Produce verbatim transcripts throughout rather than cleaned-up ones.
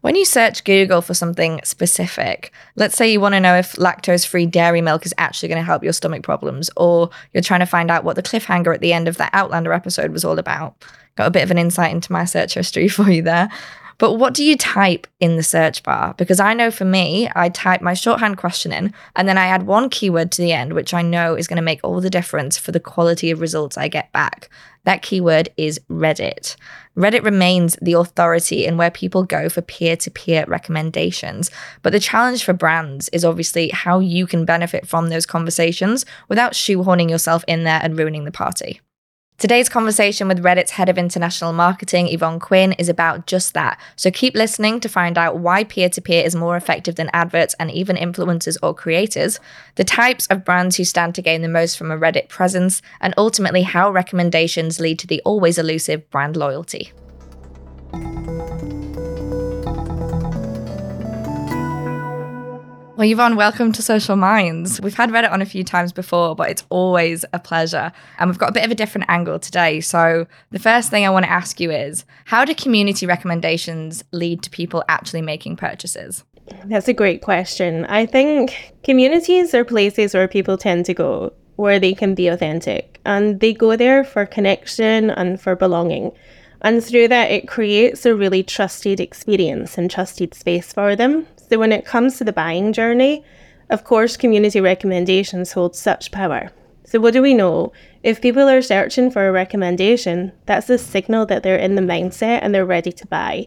When you search Google for something specific, let's say you want to know if lactose-free dairy milk is actually going to help your stomach problems, or you're trying to find out what the cliffhanger at the end of that Outlander episode was all about. Got a bit of an insight into my search history for you there. But what do you type in the search bar? Because I know for me, I type my shorthand question in, and then I add one keyword to the end, which I know is going to make all the difference for the quality of results I get back. That keyword is Reddit. Reddit remains the authority and where people go for peer-to-peer recommendations. But the challenge for brands is obviously how you can benefit from those conversations without shoehorning yourself in there and ruining the party. Today's conversation with Reddit's head of international marketing, Yvonne Quinn, is about just that. So keep listening to find out why peer-to-peer is more effective than adverts and even influencers or creators, the types of brands who stand to gain the most from a Reddit presence, and ultimately how recommendations lead to the always elusive brand loyalty. Well, Yvonne, welcome to Social Minds. We've had Reddit on a few times before, but it's always a pleasure. And we've got a bit of a different angle today. So the first thing I want to ask you is, how do community recommendations lead to people actually making purchases? That's a great question. I think communities are places where people tend to go, where they can be authentic. And they go there for connection and for belonging. And through that, it creates a really trusted experience and trusted space for them. So when it comes to the buying journey, of course, community recommendations hold such power. So what do we know? If people are searching for a recommendation, that's a signal that they're in the mindset and they're ready to buy.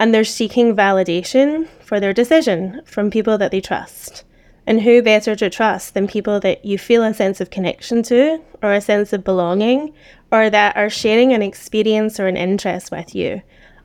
And they're seeking validation for their decision from people that they trust. And who better to trust than people that you feel a sense of connection to, or a sense of belonging, or that are sharing an experience or an interest with you.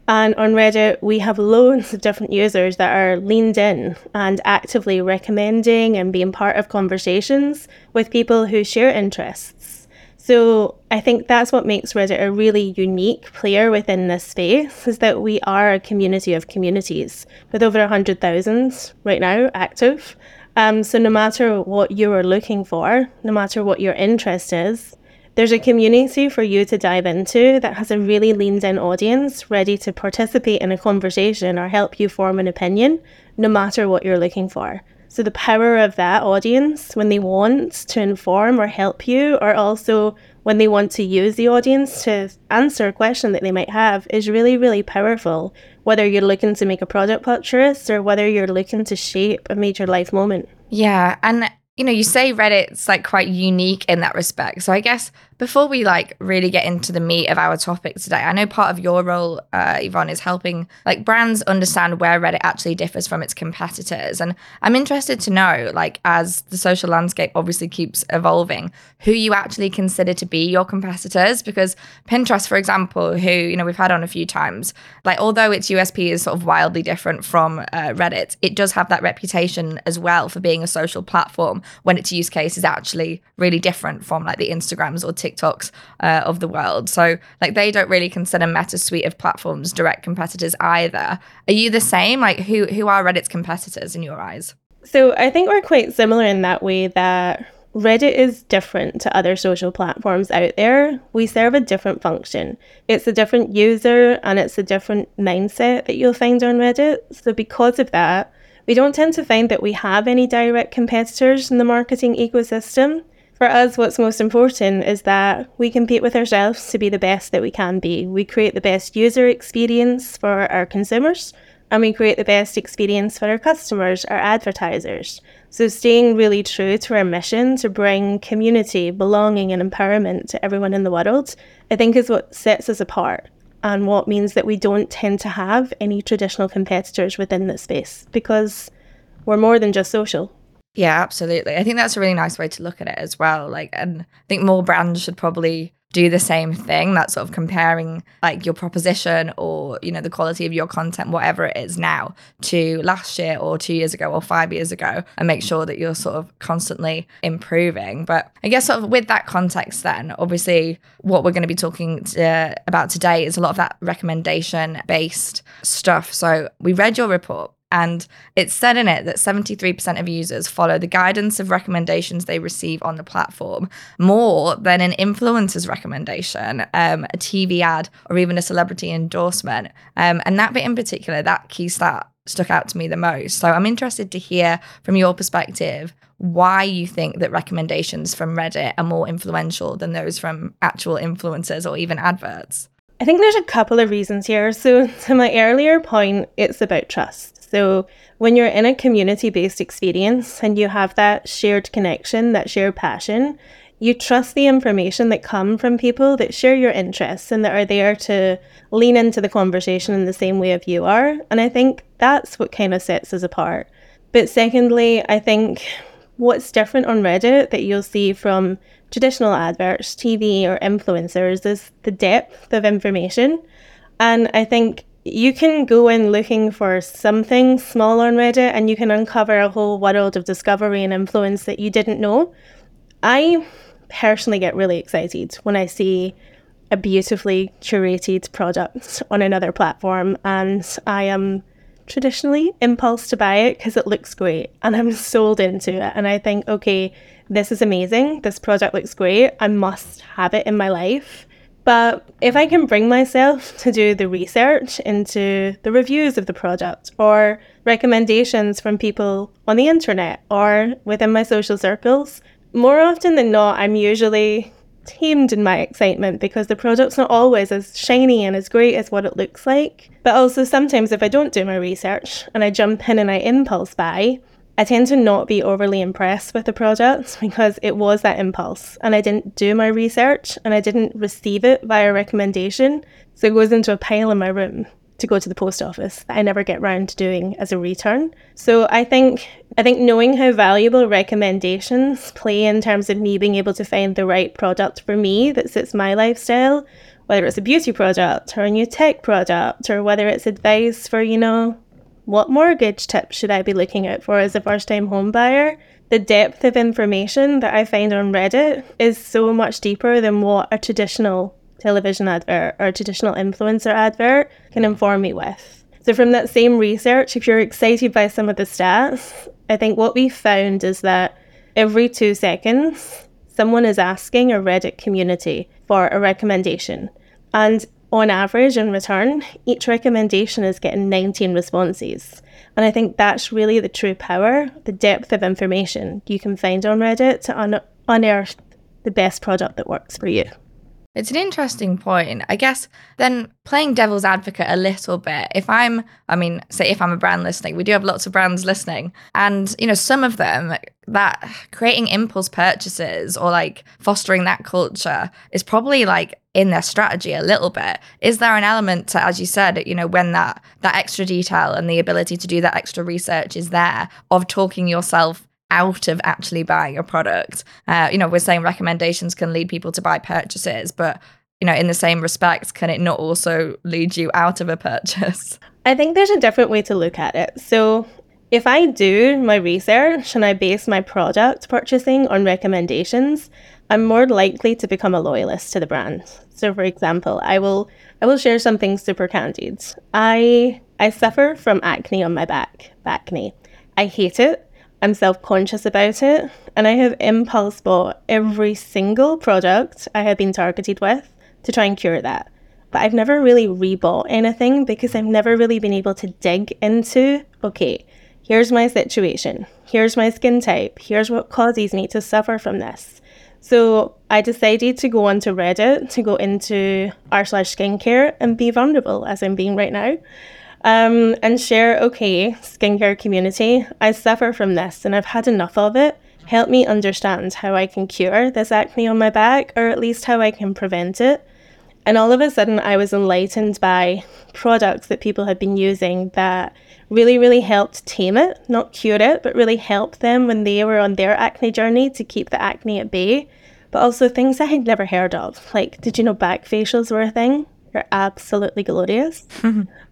And on Reddit, we have loads of different users that are leaned in and actively recommending and being part of conversations with people who share interests. So I think that's what makes Reddit a really unique player within this space, is that we are a community of communities with over one hundred thousand right now active. Um, so no matter what you are looking for, no matter what your interest is, there's a community for you to dive into that has a really leaned in audience ready to participate in a conversation or help you form an opinion, no matter what you're looking for. So the power of that audience when they want to inform or help you, or also when they want to use the audience to answer a question that they might have, is really, really powerful, whether you're looking to make a product purchase or whether you're looking to shape a major life moment. Yeah. And you know, you say Reddit's like quite unique in that respect. So I guess before we like really get into the meat of our topic today, I know part of your role, uh, Yvonne, is helping like brands understand where Reddit actually differs from its competitors. And I'm interested to know, like, as the social landscape obviously keeps evolving, who you actually consider to be your competitors. Because Pinterest, for example, who, you know, we've had on a few times, like, although its U S P is sort of wildly different from uh, Reddit, it does have that reputation as well for being a social platform when its use case is actually really different from like the Instagrams or TikToks. TikToks uh, of the world. So like they don't really consider Meta's suite of platforms direct competitors either. Are you the same? Like who who are Reddit's competitors in your eyes? So I think we're quite similar in that way, that Reddit is different to other social platforms out there. We serve a different function. It's a different user and it's a different mindset that you'll find on Reddit. So because of that, we don't tend to find that we have any direct competitors in the marketing ecosystem. For us, what's most important is that we compete with ourselves to be the best that we can be. We create the best user experience for our consumers, and we create the best experience for our customers, our advertisers. So staying really true to our mission to bring community, belonging, and empowerment to everyone in the world, I think is what sets us apart and what means that we don't tend to have any traditional competitors within this space, because we're more than just social. Yeah, absolutely. I think that's a really nice way to look at it as well. Like, and I think more brands should probably do the same thing, that sort of comparing like your proposition or, you know, the quality of your content, whatever it is now, to last year or two years ago or five years ago, and make sure that you're sort of constantly improving. But I guess sort of with that context then, obviously what we're going to be talking to, about today is a lot of that recommendation-based stuff. So we read your report And it's said in it that seventy-three percent of users follow the guidance of recommendations they receive on the platform more than an influencer's recommendation, um, a T V ad, or even a celebrity endorsement. Um, and that bit in particular, that key stat stuck out to me the most. So I'm interested to hear from your perspective why you think that recommendations from Reddit are more influential than those from actual influencers or even adverts. I think there's a couple of reasons here. So to my earlier point, it's about trust. So when you're in a community-based experience and you have that shared connection, that shared passion, you trust the information that come from people that share your interests and that are there to lean into the conversation in the same way as you are. And I think that's what kind of sets us apart. But secondly, I think what's different on Reddit that you'll see from traditional adverts, T V or influencers is the depth of information. And I think you can go in looking for something small on Reddit and you can uncover a whole world of discovery and influence that you didn't know. I personally get really excited when I see a beautifully curated product on another platform, and I am traditionally impulse to buy it because it looks great and I'm sold into it, and I think, okay, this is amazing, this product looks great, I must have it in my life. But if I can bring myself to do the research into the reviews of the product or recommendations from people on the internet or within my social circles, more often than not I'm usually tamed in my excitement because the product's not always as shiny and as great as what it looks like. But also sometimes if I don't do my research and I jump in and I impulse buy, I tend to not be overly impressed with the product because it was that impulse and I didn't do my research and I didn't receive it via recommendation. So it goes into a pile in my room to go to the post office that I never get round to doing as a return. So I think I think knowing how valuable recommendations play in terms of me being able to find the right product for me that suits my lifestyle, whether it's a beauty product or a new tech product, or whether it's advice for, you know, what mortgage tips should I be looking out for as a first-time home buyer, the depth of information that I find on Reddit is so much deeper than what a traditional television advert or a traditional influencer advert can inform me with. So from that same research, if you're excited by some of the stats, I think what we found is that every two seconds, someone is asking a Reddit community for a recommendation. And on average, in return, each recommendation is getting nineteen responses. And I think that's really the true power, the depth of information you can find on Reddit to un- unearth the best product that works for you. It's an interesting point. I guess then playing devil's advocate a little bit, if I'm, I mean, say if I'm a brand listening, we do have lots of brands listening, and, you know, some of them, that creating impulse purchases or like fostering that culture is probably like in their strategy a little bit. Is there an element to, as you said, you know, when that, that extra detail and the ability to do that extra research is there, of talking yourself out of actually buying a product? Uh, you know, we're saying recommendations can lead people to buy purchases, but, you know, in the same respect, can it not also lead you out of a purchase? I think there's a different way to look at it. So if I do my research and I base my product purchasing on recommendations, I'm more likely to become a loyalist to the brand. So for example, I will I will share something super candid. I I suffer from acne on my back, acne. I hate it. I'm self-conscious about it, and I have impulse bought every single product I have been targeted with to try and cure that. But I've never really rebought anything because I've never really been able to dig into, okay, here's my situation, here's my skin type, here's what causes me to suffer from this. So I decided to go onto Reddit, to go into r slash skincare and be vulnerable as I'm being right now. Um, and share, okay, skincare community, I suffer from this and I've had enough of it. Help me understand how I can cure this acne on my back, or at least how I can prevent it. And all of a sudden I was enlightened by products that people had been using that really, really helped tame it, not cure it, but really helped them when they were on their acne journey to keep the acne at bay. But also things I had never heard of, like, did you know back facials were a thing? They're absolutely glorious.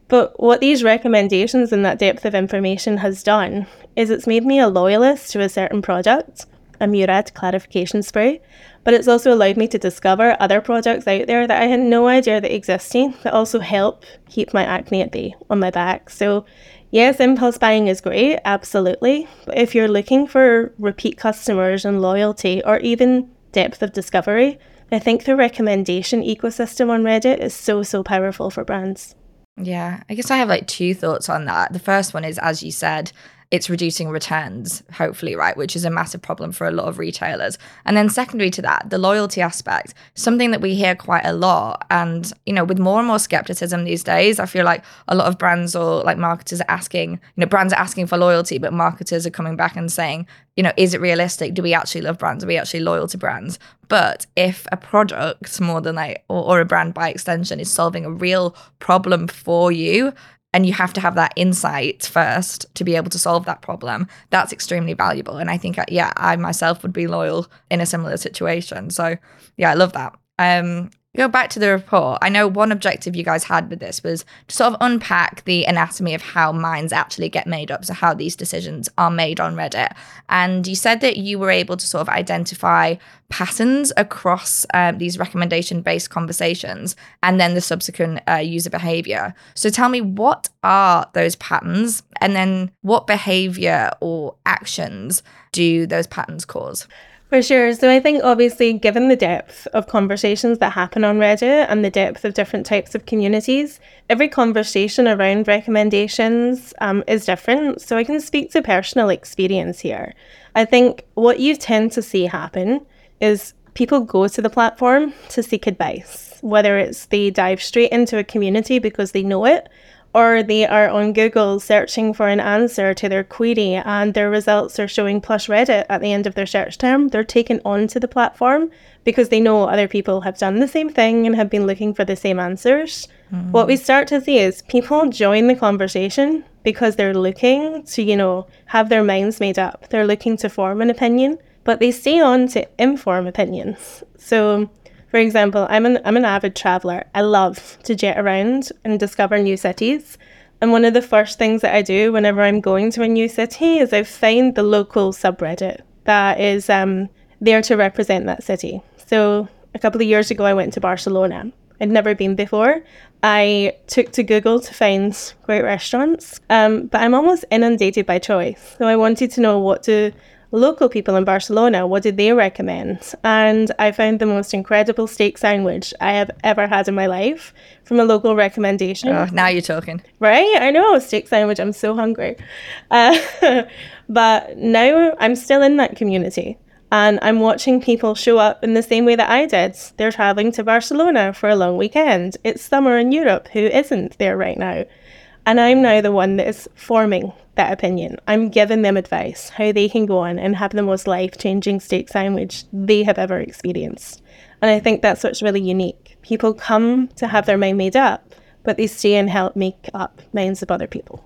But what these recommendations and that depth of information has done is it's made me a loyalist to a certain product. a Murad clarification spray, but it's also allowed me to discover other products out there that I had no idea that existed that also help keep my acne at bay on my back. So yes, impulse buying is great, absolutely, but if you're looking for repeat customers and loyalty or even depth of discovery, I think the recommendation ecosystem on Reddit is so, so powerful for brands. Yeah, I guess I have like two thoughts on that. The first one is, as you said, it's reducing returns, hopefully, right, which is a massive problem for a lot of retailers. And then secondary to that, the loyalty aspect, something that we hear quite a lot. And, you know, with more and more skepticism these days, I feel like a lot of brands or like marketers are asking, you know, brands are asking for loyalty, but marketers are coming back and saying, you know, is it realistic? Do we actually love brands? Are we actually loyal to brands? But if a product more than like, or, or a brand by extension is solving a real problem for you, and you have to have that insight first to be able to solve that problem, that's extremely valuable. And I think, yeah, I myself would be loyal in a similar situation. So yeah, I love that. Um, go back to the report. I know one objective you guys had with this was to sort of unpack the anatomy of how minds actually get made up, so how these decisions are made on Reddit. And you said that you were able to sort of identify patterns across um, these recommendation-based conversations and then the subsequent uh, user behavior. So tell me, what are those patterns, and then what behavior or actions do those patterns cause? For sure. So I think obviously, given the depth of conversations that happen on Reddit and the depth of different types of communities, every conversation around recommendations um, is different. So I can speak to personal experience here. I think what you tend to see happen is people go to the platform to seek advice, whether it's they dive straight into a community because they know it, or they are on Google searching for an answer to their query and their results are showing plus Reddit at the end of their search term. They're taken onto the platform because they know other people have done the same thing and have been looking for the same answers. Mm-hmm. What we start to see is people join the conversation because they're looking to, you know, have their minds made up. They're looking to form an opinion, but they stay on to inform opinions. So, for example, I'm an I'm an avid traveler. I love to jet around and discover new cities. And one of the first things that I do whenever I'm going to a new city is I find the local subreddit that is um, there to represent that city. So a couple of years ago, I went to Barcelona. I'd never been before. I took to Google to find great restaurants, um, but I'm almost inundated by choice. So I wanted to know what to local people in Barcelona, what did they recommend? And I found the most incredible steak sandwich I have ever had in my life from a local recommendation. Oh, now you're talking. Right? I know, steak sandwich. I'm so hungry. Uh, but now I'm still in that community and I'm watching people show up in the same way that I did. They're traveling to Barcelona for a long weekend. It's summer in Europe. Who isn't there right now? And I'm now the one that is forming that opinion. I'm giving them advice, how they can go on and have the most life-changing steak sandwich they have ever experienced. And I think that's what's really unique. People come to have their mind made up, but they stay and help make up minds of other people.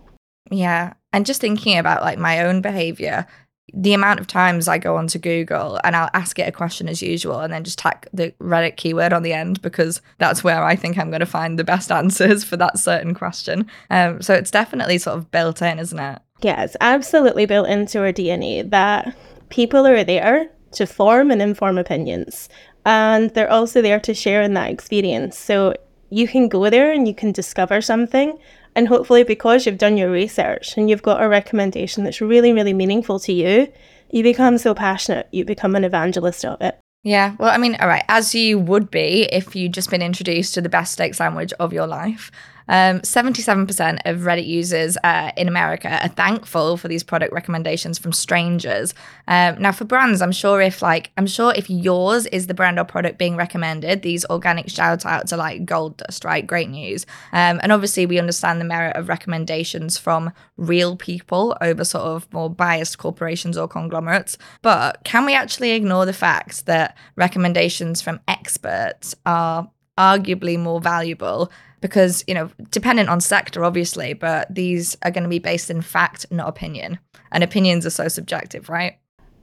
Yeah. And just thinking about like my own behavior, the amount of times I go onto Google and I'll ask it a question as usual and then just tack the Reddit keyword on the end because that's where I think I'm going to find the best answers for that certain question. Um, so it's definitely sort of built in, isn't it? Yeah, it's absolutely built into our D N A that people are there to form and inform opinions. And they're also there to share in that experience. So you can go there and you can discover something. And hopefully because you've done your research and you've got a recommendation that's really, really meaningful to you, you become so passionate, you become an evangelist of it. Yeah, well, I mean, all right, as you would be if you'd just been introduced to the best steak sandwich of your life. Um, seventy-seven percent of Reddit users uh, in America are thankful for these product recommendations from strangers. Um, now, for brands, I'm sure if like I'm sure if yours is the brand or product being recommended, these organic shout outs are like gold dust, right? Great news. Um, and obviously, we understand the merit of recommendations from real people over sort of more biased corporations or conglomerates. But can we actually ignore the fact that recommendations from experts are arguably more valuable? Because, you know, dependent on sector, obviously, but these are going to be based in fact, not opinion. And opinions are so subjective, right?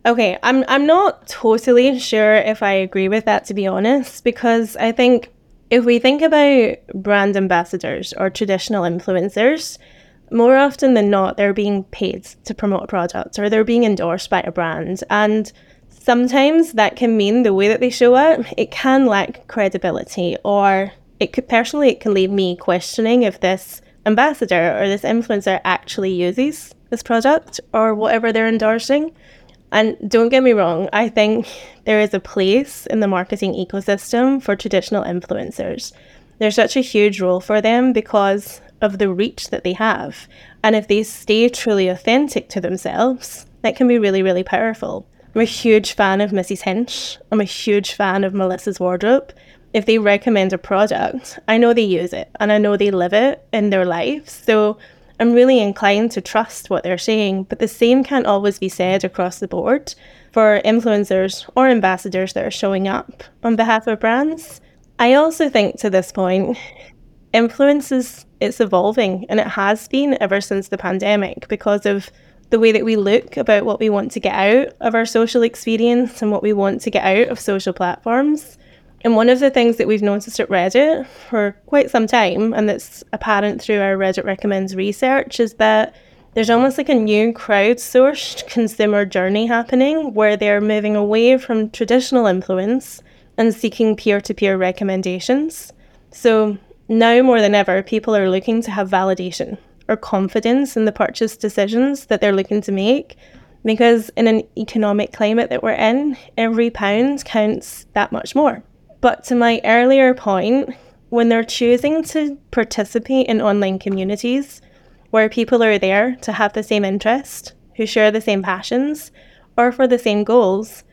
Okay, I'm I'm not totally sure if I agree with that, to be honest, because I think if we think about brand ambassadors or traditional influencers, more often than not, they're being paid to promote a product or they're being endorsed by a brand. And sometimes that can mean the way that they show up, it can lack credibility, or it could personally, it can leave me questioning if this ambassador or this influencer actually uses this product or whatever they're endorsing. And don't get me wrong, I think there is a place in the marketing ecosystem for traditional influencers. There's such a huge role for them because of the reach that they have. And if they stay truly authentic to themselves, that can be really, really powerful. I'm a huge fan of Missus Hinch. I'm a huge fan of Melissa's wardrobe. If they recommend a product, I know they use it and I know they live it in their lives. So I'm really inclined to trust what they're saying, but the same can't always be said across the board for influencers or ambassadors that are showing up on behalf of brands. I also think to this point, influence is it's evolving, and it has been ever since the pandemic because of the way that we look about what we want to get out of our social experience and what we want to get out of social platforms. And one of the things that we've noticed at Reddit for quite some time, and that's apparent through our Reddit Recommends research, is that there's almost like a new crowdsourced consumer journey happening where they're moving away from traditional influence and seeking peer-to-peer recommendations. So now more than ever, people are looking to have validation or confidence in the purchase decisions that they're looking to make, because in an economic climate that we're in, every pound counts that much more. But to my earlier point, when they're choosing to participate in online communities where people are there to have the same interest, who share the same passions, or for the same goals,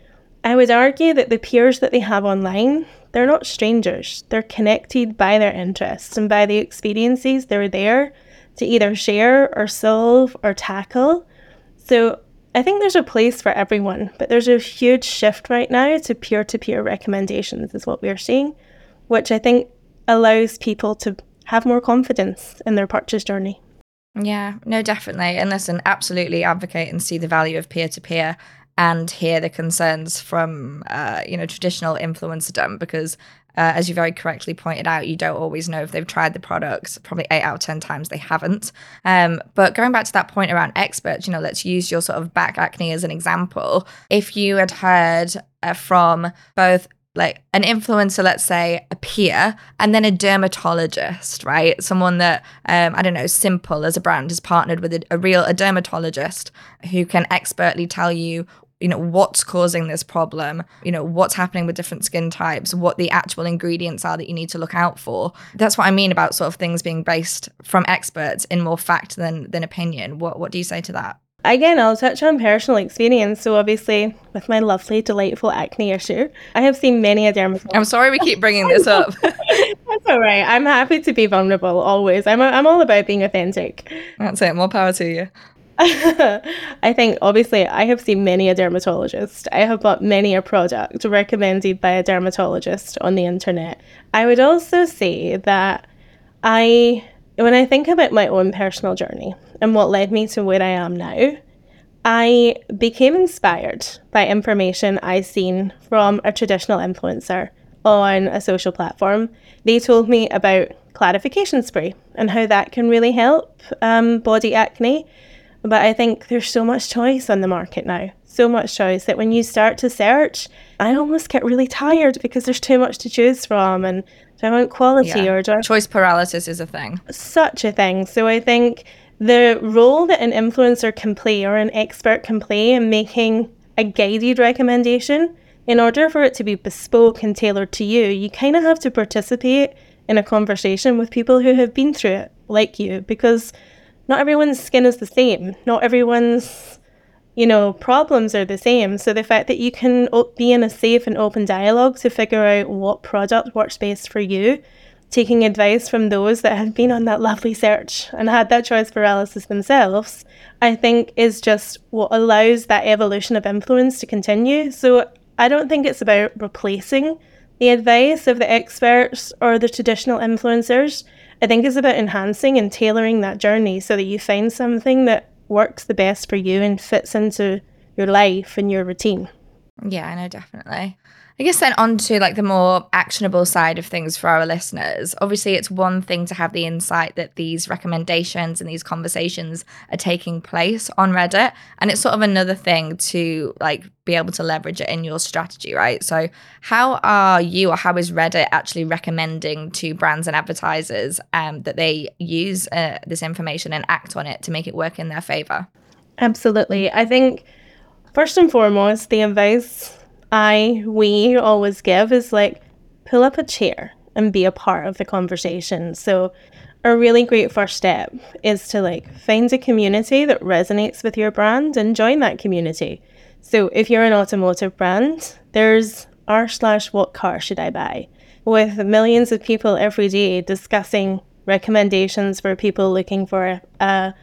I would argue that the peers that they have online, they're not strangers. They're connected by their interests and by the experiences they're there to either share or solve or tackle. So I think there's a place for everyone, but there's a huge shift right now to peer-to-peer recommendations is what we're seeing, which I think allows people to have more confidence in their purchase journey. Yeah, no, definitely. And listen, absolutely advocate and see the value of peer-to-peer and hear the concerns from, uh, you know, traditional influencerdom, because Uh, as you very correctly pointed out, you don't always know if they've tried the products. Probably eight out of ten times they haven't. Um, but going back to that point around experts, you know, let's use your sort of back acne as an example. If you had heard uh, from both like an influencer, let's say a peer, and then a dermatologist, right? Someone that, um, I don't know, Simple as a brand has partnered with a, a real a dermatologist who can expertly tell you you know, what's causing this problem, you know, what's happening with different skin types, what the actual ingredients are that you need to look out for. That's what I mean about sort of things being based from experts in more fact than than opinion. What what do you say to that? Again, I'll touch on personal experience. So obviously, with my lovely, delightful acne issue, I have seen many a dermatologist. I'm sorry we keep bringing this up. That's all right. I'm happy to be vulnerable always. I'm I'm all about being authentic. That's it. More power to you. I think obviously I have seen many a dermatologist. I have bought many a product recommended by a dermatologist on the internet. I would also say that I, when I think about my own personal journey and what led me to where I am now, I became inspired by information I seen from a traditional influencer on a social platform. They told me about clarification spray and how that can really help um, body acne. But I think there's so much choice on the market now, so much choice that when you start to search, I almost get really tired because there's too much to choose from. And do I want quality yeah. or do I... Choice paralysis is a thing. Such a thing. So I think the role that an influencer can play or an expert can play in making a guided recommendation, in order for it to be bespoke and tailored to you, you kind of have to participate in a conversation with people who have been through it like you, because not everyone's skin is the same. Not everyone's, you know, problems are the same. So the fact that you can be in a safe and open dialogue to figure out what product works best for you, taking advice from those that have been on that lovely search and had that choice paralysis themselves, I think is just what allows that evolution of influence to continue. So I don't think it's about replacing the advice of the experts or the traditional influencers. I think it's about enhancing and tailoring that journey so that you find something that works the best for you and fits into your life and your routine. Yeah, I know, definitely. I guess then on to like the more actionable side of things for our listeners. Obviously, it's one thing to have the insight that these recommendations and these conversations are taking place on Reddit. And it's sort of another thing to like be able to leverage it in your strategy, right? So how are you, or how is Reddit actually recommending to brands and advertisers um, that they use uh, this information and act on it to make it work in their favor? Absolutely. I think first and foremost, the advice I, we always give is like, pull up a chair and be a part of the conversation. So a really great first step is to like find a community that resonates with your brand and join that community. So if you're an automotive brand, there's r slash what car should I buy, with millions of people every day discussing recommendations for people looking for a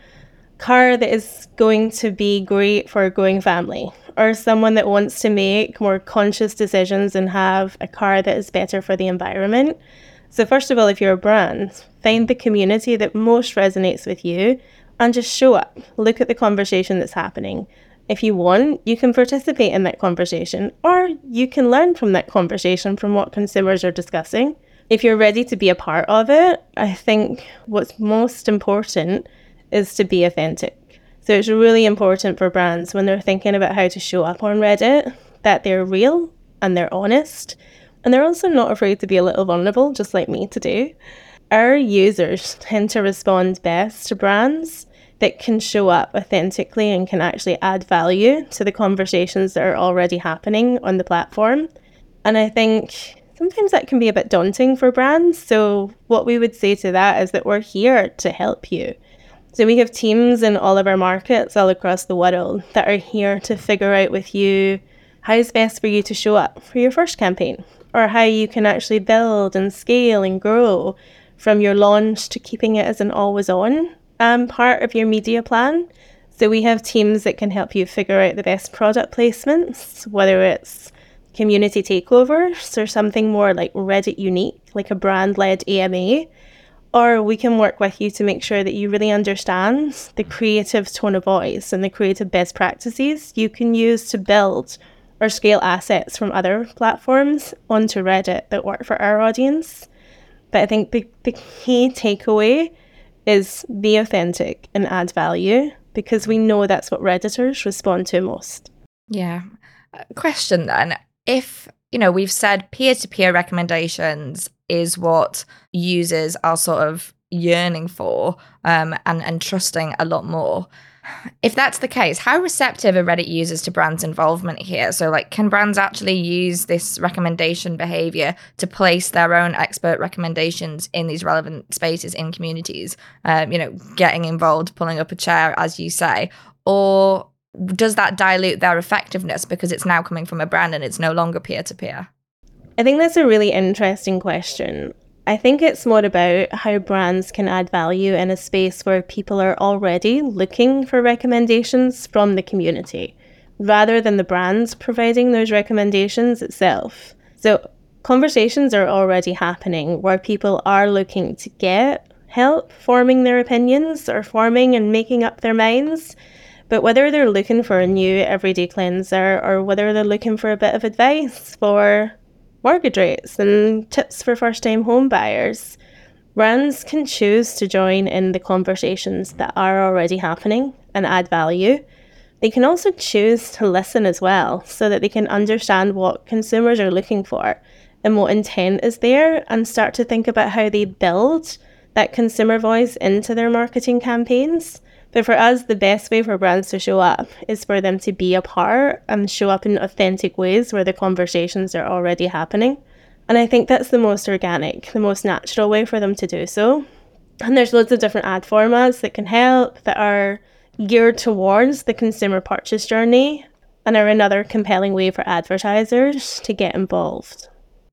car that is going to be great for a growing family, or someone that wants to make more conscious decisions and have a car that is better for the environment. So first of all, if you're a brand, find the community that most resonates with you and just show up. Look at the conversation that's happening. If you want, you can participate in that conversation, or you can learn from that conversation from what consumers are discussing. If you're ready to be a part of it, I think what's most important is to be authentic. So it's really important for brands when they're thinking about how to show up on Reddit that they're real and they're honest. And they're also not afraid to be a little vulnerable, just like me today. Our users tend to respond best to brands that can show up authentically and can actually add value to the conversations that are already happening on the platform. And I think sometimes that can be a bit daunting for brands. So what we would say to that is that we're here to help you. So we have teams in all of our markets all across the world that are here to figure out with you how it's best for you to show up for your first campaign, or how you can actually build and scale and grow from your launch to keeping it as an always-on um, part of your media plan. So we have teams that can help you figure out the best product placements, whether it's community takeovers or something more like Reddit unique, like a brand-led A M A. Or we can work with you to make sure that you really understand the creative tone of voice and the creative best practices you can use to build or scale assets from other platforms onto Reddit that work for our audience. But I think the, the key takeaway is be authentic and add value, because we know that's what Redditors respond to most. Yeah. Question then. If, you know, we've said peer-to-peer recommendations is what users are sort of yearning for um, and, and trusting a lot more. If that's the case, how receptive are Reddit users to brands' involvement here? So like, can brands actually use this recommendation behavior to place their own expert recommendations in these relevant spaces in communities? Um, you know, getting involved, pulling up a chair, as you say, or does that dilute their effectiveness because it's now coming from a brand and it's no longer peer-to-peer? I think that's a really interesting question. I think it's more about how brands can add value in a space where people are already looking for recommendations from the community, rather than the brands providing those recommendations itself. So conversations are already happening where people are looking to get help forming their opinions or forming and making up their minds. But whether they're looking for a new everyday cleanser or whether they're looking for a bit of advice for mortgage rates and tips for first-time home buyers, brands can choose to join in the conversations that are already happening and add value. They can also choose to listen as well, so that they can understand what consumers are looking for and what intent is there, and start to think about how they build that consumer voice into their marketing campaigns. But for us, the best way for brands to show up is for them to be a part and show up in authentic ways where the conversations are already happening. And I think that's the most organic, the most natural way for them to do so. And there's loads of different ad formats that can help, that are geared towards the consumer purchase journey and are another compelling way for advertisers to get involved.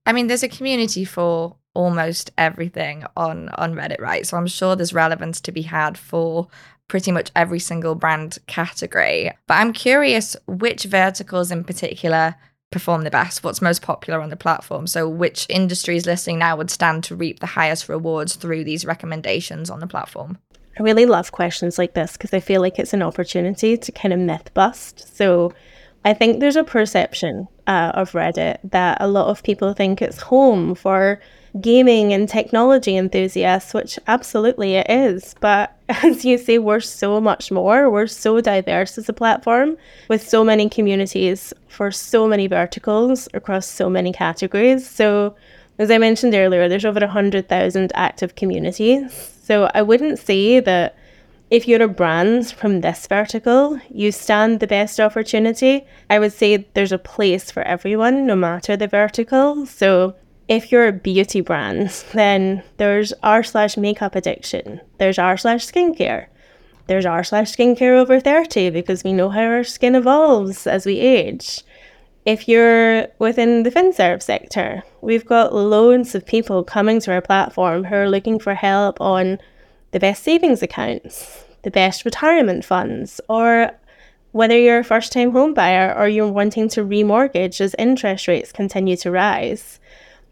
I mean, there's a community for almost everything on, on Reddit, right? So I'm sure there's relevance to be had for pretty much every single brand category. But I'm curious which verticals in particular perform the best, what's most popular on the platform. So which industries listening now would stand to reap the highest rewards through these recommendations on the platform? I really love questions like this because I feel like it's an opportunity to kind of myth bust. So I think there's a perception uh, of Reddit that a lot of people think it's home for gaming and technology enthusiasts, which absolutely it is. But as you say, we're so much more. We're so diverse as a platform with so many communities for so many verticals across so many categories. So as I mentioned earlier, there's over one hundred thousand active communities. So I wouldn't say that if you're a brand from this vertical, you stand the best opportunity. I would say there's a place for everyone, no matter the vertical. So if you're a beauty brand, then there's r slash makeup addiction. There's r slash skincare. There's r slash skincare over thirty, because we know how our skin evolves as we age. If you're within the FinServ sector, we've got loads of people coming to our platform who are looking for help on the best savings accounts, the best retirement funds, or whether you're a first-time home buyer or you're wanting to remortgage as interest rates continue to rise,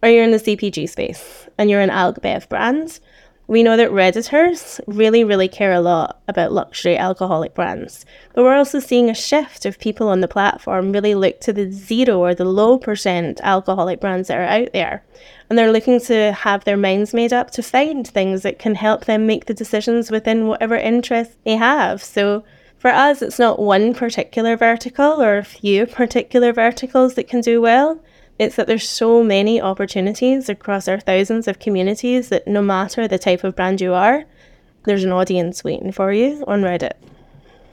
or you're in the C P G space and you're an AlcBev brand, we know that Redditors really, really care a lot about luxury alcoholic brands. But we're also seeing a shift of people on the platform really look to the zero or the low percent alcoholic brands that are out there. And they're looking to have their minds made up to find things that can help them make the decisions within whatever interests they have. So for us, it's not one particular vertical or a few particular verticals that can do well. It's that there's so many opportunities across our thousands of communities that no matter the type of brand you are, there's an audience waiting for you on Reddit.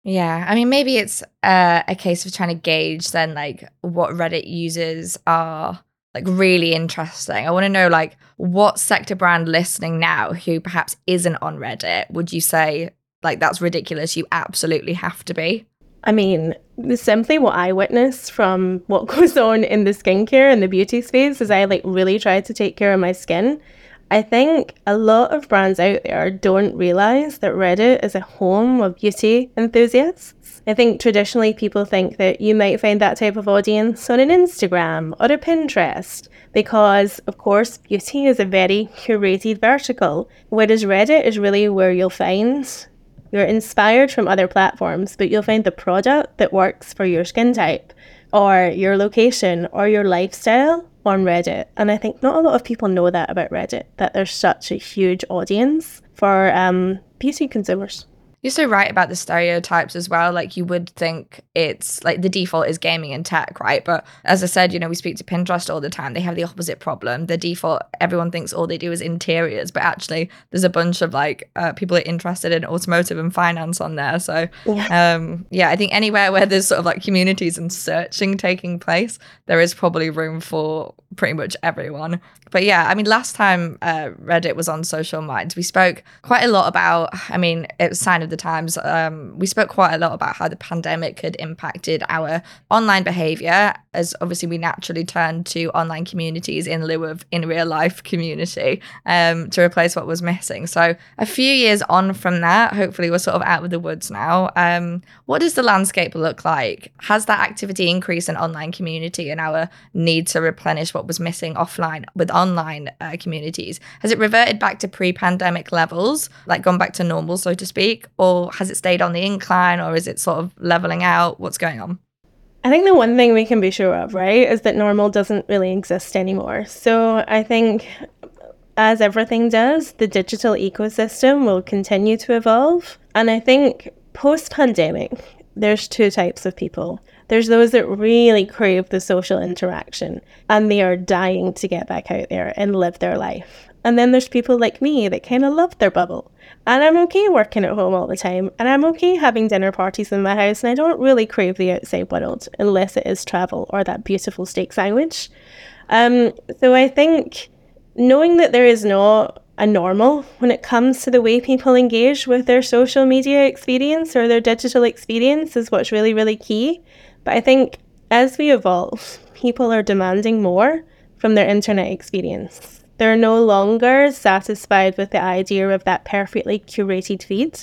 Yeah, I mean, maybe it's uh, a case of trying to gauge then like what Reddit users are like really interesting. I want to know like what sector brand listening now who perhaps isn't on Reddit, would you say like that's ridiculous, you absolutely have to be? I mean, simply what I witness from what goes on in the skincare and the beauty space is I like really try to take care of my skin. I think a lot of brands out there don't realize that Reddit is a home of beauty enthusiasts. I think traditionally people think that you might find that type of audience on an Instagram or a Pinterest because, of course, beauty is a very curated vertical, whereas Reddit is really where you'll find you're inspired from other platforms, but you'll find the product that works for your skin type or your location or your lifestyle on Reddit. And I think not a lot of people know that about Reddit, that there's such a huge audience for um, beauty consumers. You're so right about the stereotypes as well. Like you would think it's like the default is gaming and tech, right? But as I said, you know, we speak to Pinterest all the time. They have the opposite problem. The default, everyone thinks all they do is interiors, but actually there's a bunch of like uh, people are interested in automotive and finance on there. So yeah. Um, yeah, I think anywhere where there's sort of like communities and searching taking place, there is probably room for pretty much everyone. But yeah, I mean, last time uh, Reddit was on Social Minds, we spoke quite a lot about, I mean, it was Sign of the Times, um, we spoke quite a lot about how the pandemic had impacted our online behavior, as obviously we naturally turned to online communities in lieu of in real life community um, to replace what was missing. So a few years on from that, hopefully we're sort of out of the woods now. Um, what does the landscape look like? Has that activity increase in online community and our need to replenish what was missing offline with online uh, communities? Has it reverted back to pre-pandemic levels, like gone back to normal, so to speak? Or Or has it stayed on the incline, or is it sort of leveling out? What's going on? I think the one thing we can be sure of, right, is that normal doesn't really exist anymore. So I think as everything does, the digital ecosystem will continue to evolve. And I think post-pandemic, there's two types of people. There's those that really crave the social interaction and they are dying to get back out there and live their life. And then there's people like me that kind of love their bubble. And I'm okay working at home all the time. And I'm okay having dinner parties in my house. And I don't really crave the outside world unless it is travel or that beautiful steak sandwich. Um, so I think knowing that there is not a normal when it comes to the way people engage with their social media experience or their digital experience is what's really, really key. But I think as we evolve, people are demanding more from their internet experience. They're no longer satisfied with the idea of that perfectly curated feed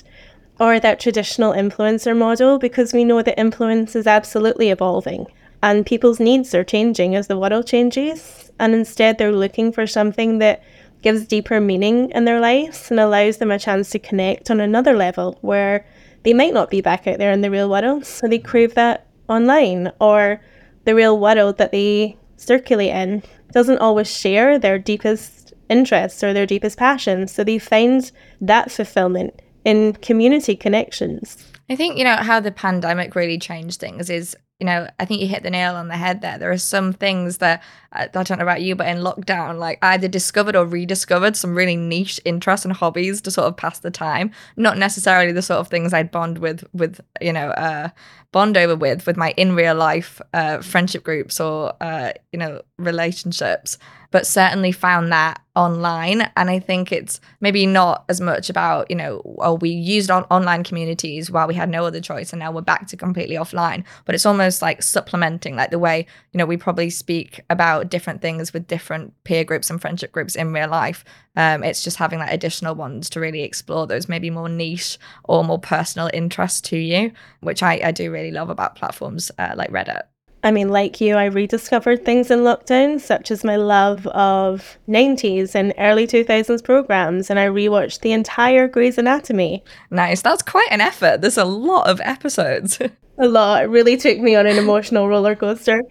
or that traditional influencer model, because we know that influence is absolutely evolving and people's needs are changing as the world changes. And instead, they're looking for something that gives deeper meaning in their lives and allows them a chance to connect on another level where they might not be back out there in the real world. So they crave that online, or the real world that they circulate in doesn't always share their deepest interests or their deepest passions. So they find that fulfillment in community connections. I think, you know, how the pandemic really changed things is, you know, I think you hit the nail on the head there. There are some things that, I don't know about you, but in lockdown, like I either discovered or rediscovered some really niche interests and hobbies to sort of pass the time. Not necessarily the sort of things I'd bond with, with you know, uh, bond over with, with my in real life uh, friendship groups or, uh, you know, relationships, but certainly found that online. And I think it's maybe not as much about, you know, oh, we used on- online communities while we had no other choice and now we're back to completely offline. But it's almost like supplementing, like the way, you know, we probably speak about different things with different peer groups and friendship groups in real life. Um, it's just having like additional ones to really explore those maybe more niche or more personal interests to you, which I, I do really love about platforms uh, like Reddit. I mean, like you, I rediscovered things in lockdown, such as my love of nineties and early two thousands programs, and I rewatched the entire Grey's Anatomy. Nice. That's quite an effort. There's a lot of episodes. A lot. It really took me on an emotional roller coaster.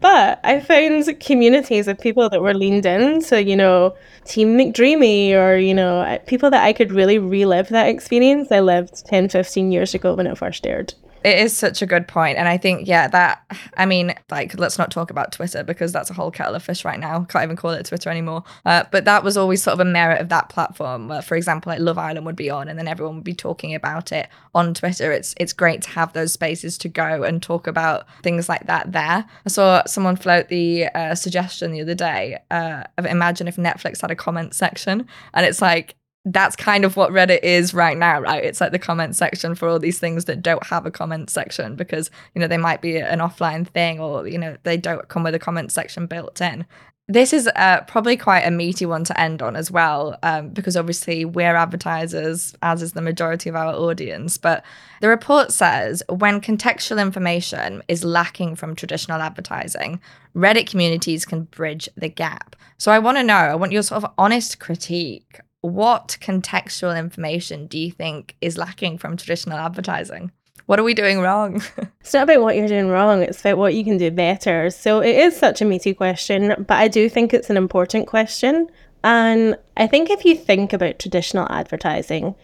But I found communities of people that were leaned in. So, you know, Team McDreamy or, you know, people that I could really relive that experience I lived ten, fifteen years ago when it first aired. It is such a good point. And I think, yeah, that, I mean, like, let's not talk about Twitter because that's a whole kettle of fish right now. Can't even call it Twitter anymore. Uh, but that was always sort of a merit of that platform. Where, for example, like Love Island would be on and then everyone would be talking about it on Twitter. It's it's great to have those spaces to go and talk about things like that there. I saw someone float the uh, suggestion the other day uh, of imagine if Netflix had a comment section. And it's like, that's kind of what Reddit is right now, right? It's like the comment section for all these things that don't have a comment section because, you know, they might be an offline thing or, you know, they don't come with a comment section built in. This is uh, probably quite a meaty one to end on as well, um, because obviously we're advertisers, as is the majority of our audience. But the report says when contextual information is lacking from traditional advertising, Reddit communities can bridge the gap. So I want to know, I want your sort of honest critique. What contextual information do you think is lacking from traditional advertising? What are we doing wrong? It's not about what you're doing wrong. It's about what you can do better. So it is such a meaty question, but I do think it's an important question. And I think if you think about traditional advertising,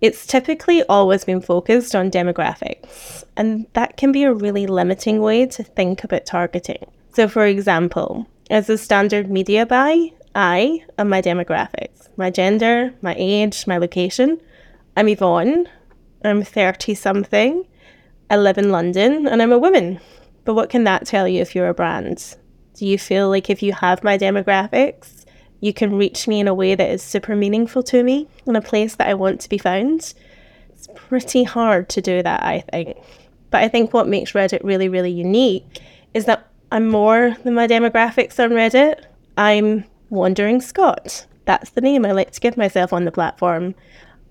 it's typically always been focused on demographics. And that can be a really limiting way to think about targeting. So for example, as a standard media buy, I am my demographics, my gender, my age, my location. I'm Yvonne, I'm thirty something, I live in London and I'm a woman. But what can that tell you if you're a brand? Do you feel like if you have my demographics, you can reach me in a way that is super meaningful to me in a place that I want to be found? It's pretty hard to do that, I think. But I think what makes Reddit really, really unique is that I'm more than my demographics on Reddit. I'm Wandering Scot. That's the name I like to give myself on the platform.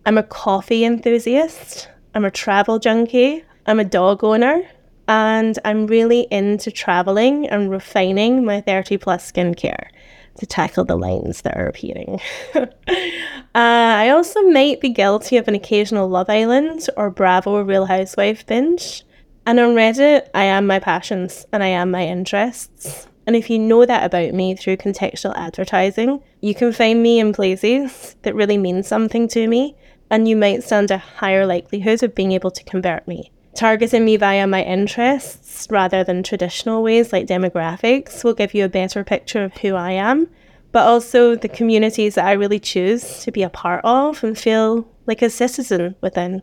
I'm a coffee enthusiast. I'm a travel junkie. I'm a dog owner. And I'm really into traveling and refining my thirty plus skincare to tackle the lines that are appearing. uh, I also might be guilty of an occasional Love Island or Bravo Real Housewife binge. And on Reddit, I am my passions and I am my interests. And if you know that about me through contextual advertising, you can find me in places that really mean something to me, and you might stand a higher likelihood of being able to convert me. Targeting me via my interests rather than traditional ways like demographics will give you a better picture of who I am, but also the communities that I really choose to be a part of and feel like a citizen within.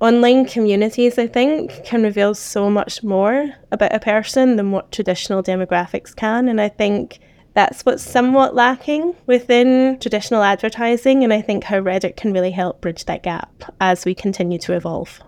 Online communities, I think, can reveal so much more about a person than what traditional demographics can. And I think that's what's somewhat lacking within traditional advertising. And I think how Reddit can really help bridge that gap as we continue to evolve.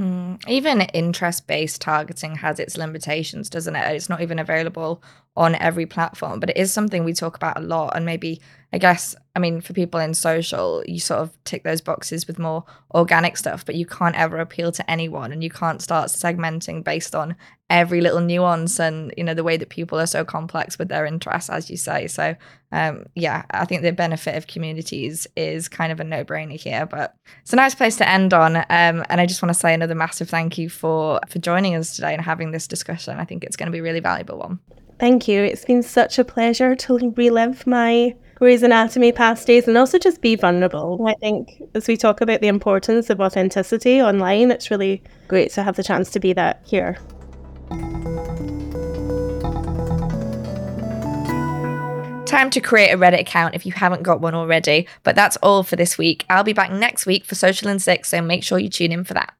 Mm, even interest-based targeting has its limitations, doesn't it? It's not even available on every platform, but it is something we talk about a lot. And maybe, I guess, I mean, for people in social, you sort of tick those boxes with more organic stuff, but you can't ever appeal to anyone, and you can't start segmenting based on every little nuance and, you know, the way that people are so complex with their interests, as you say. So um, yeah, I think the benefit of communities is kind of a no-brainer here, but it's a nice place to end on. Um, and I just want to say another massive thank you for, for joining us today and having this discussion. I think it's going to be a really valuable one. Thank you. It's been such a pleasure to relive my Grey's Anatomy past days, and also just be vulnerable. I think as we talk about the importance of authenticity online, it's really great to have the chance to be that here. Time to create a Reddit account if you haven't got one already. But that's all for this week. I'll be back next week for Social in Six, so make sure you tune in for that.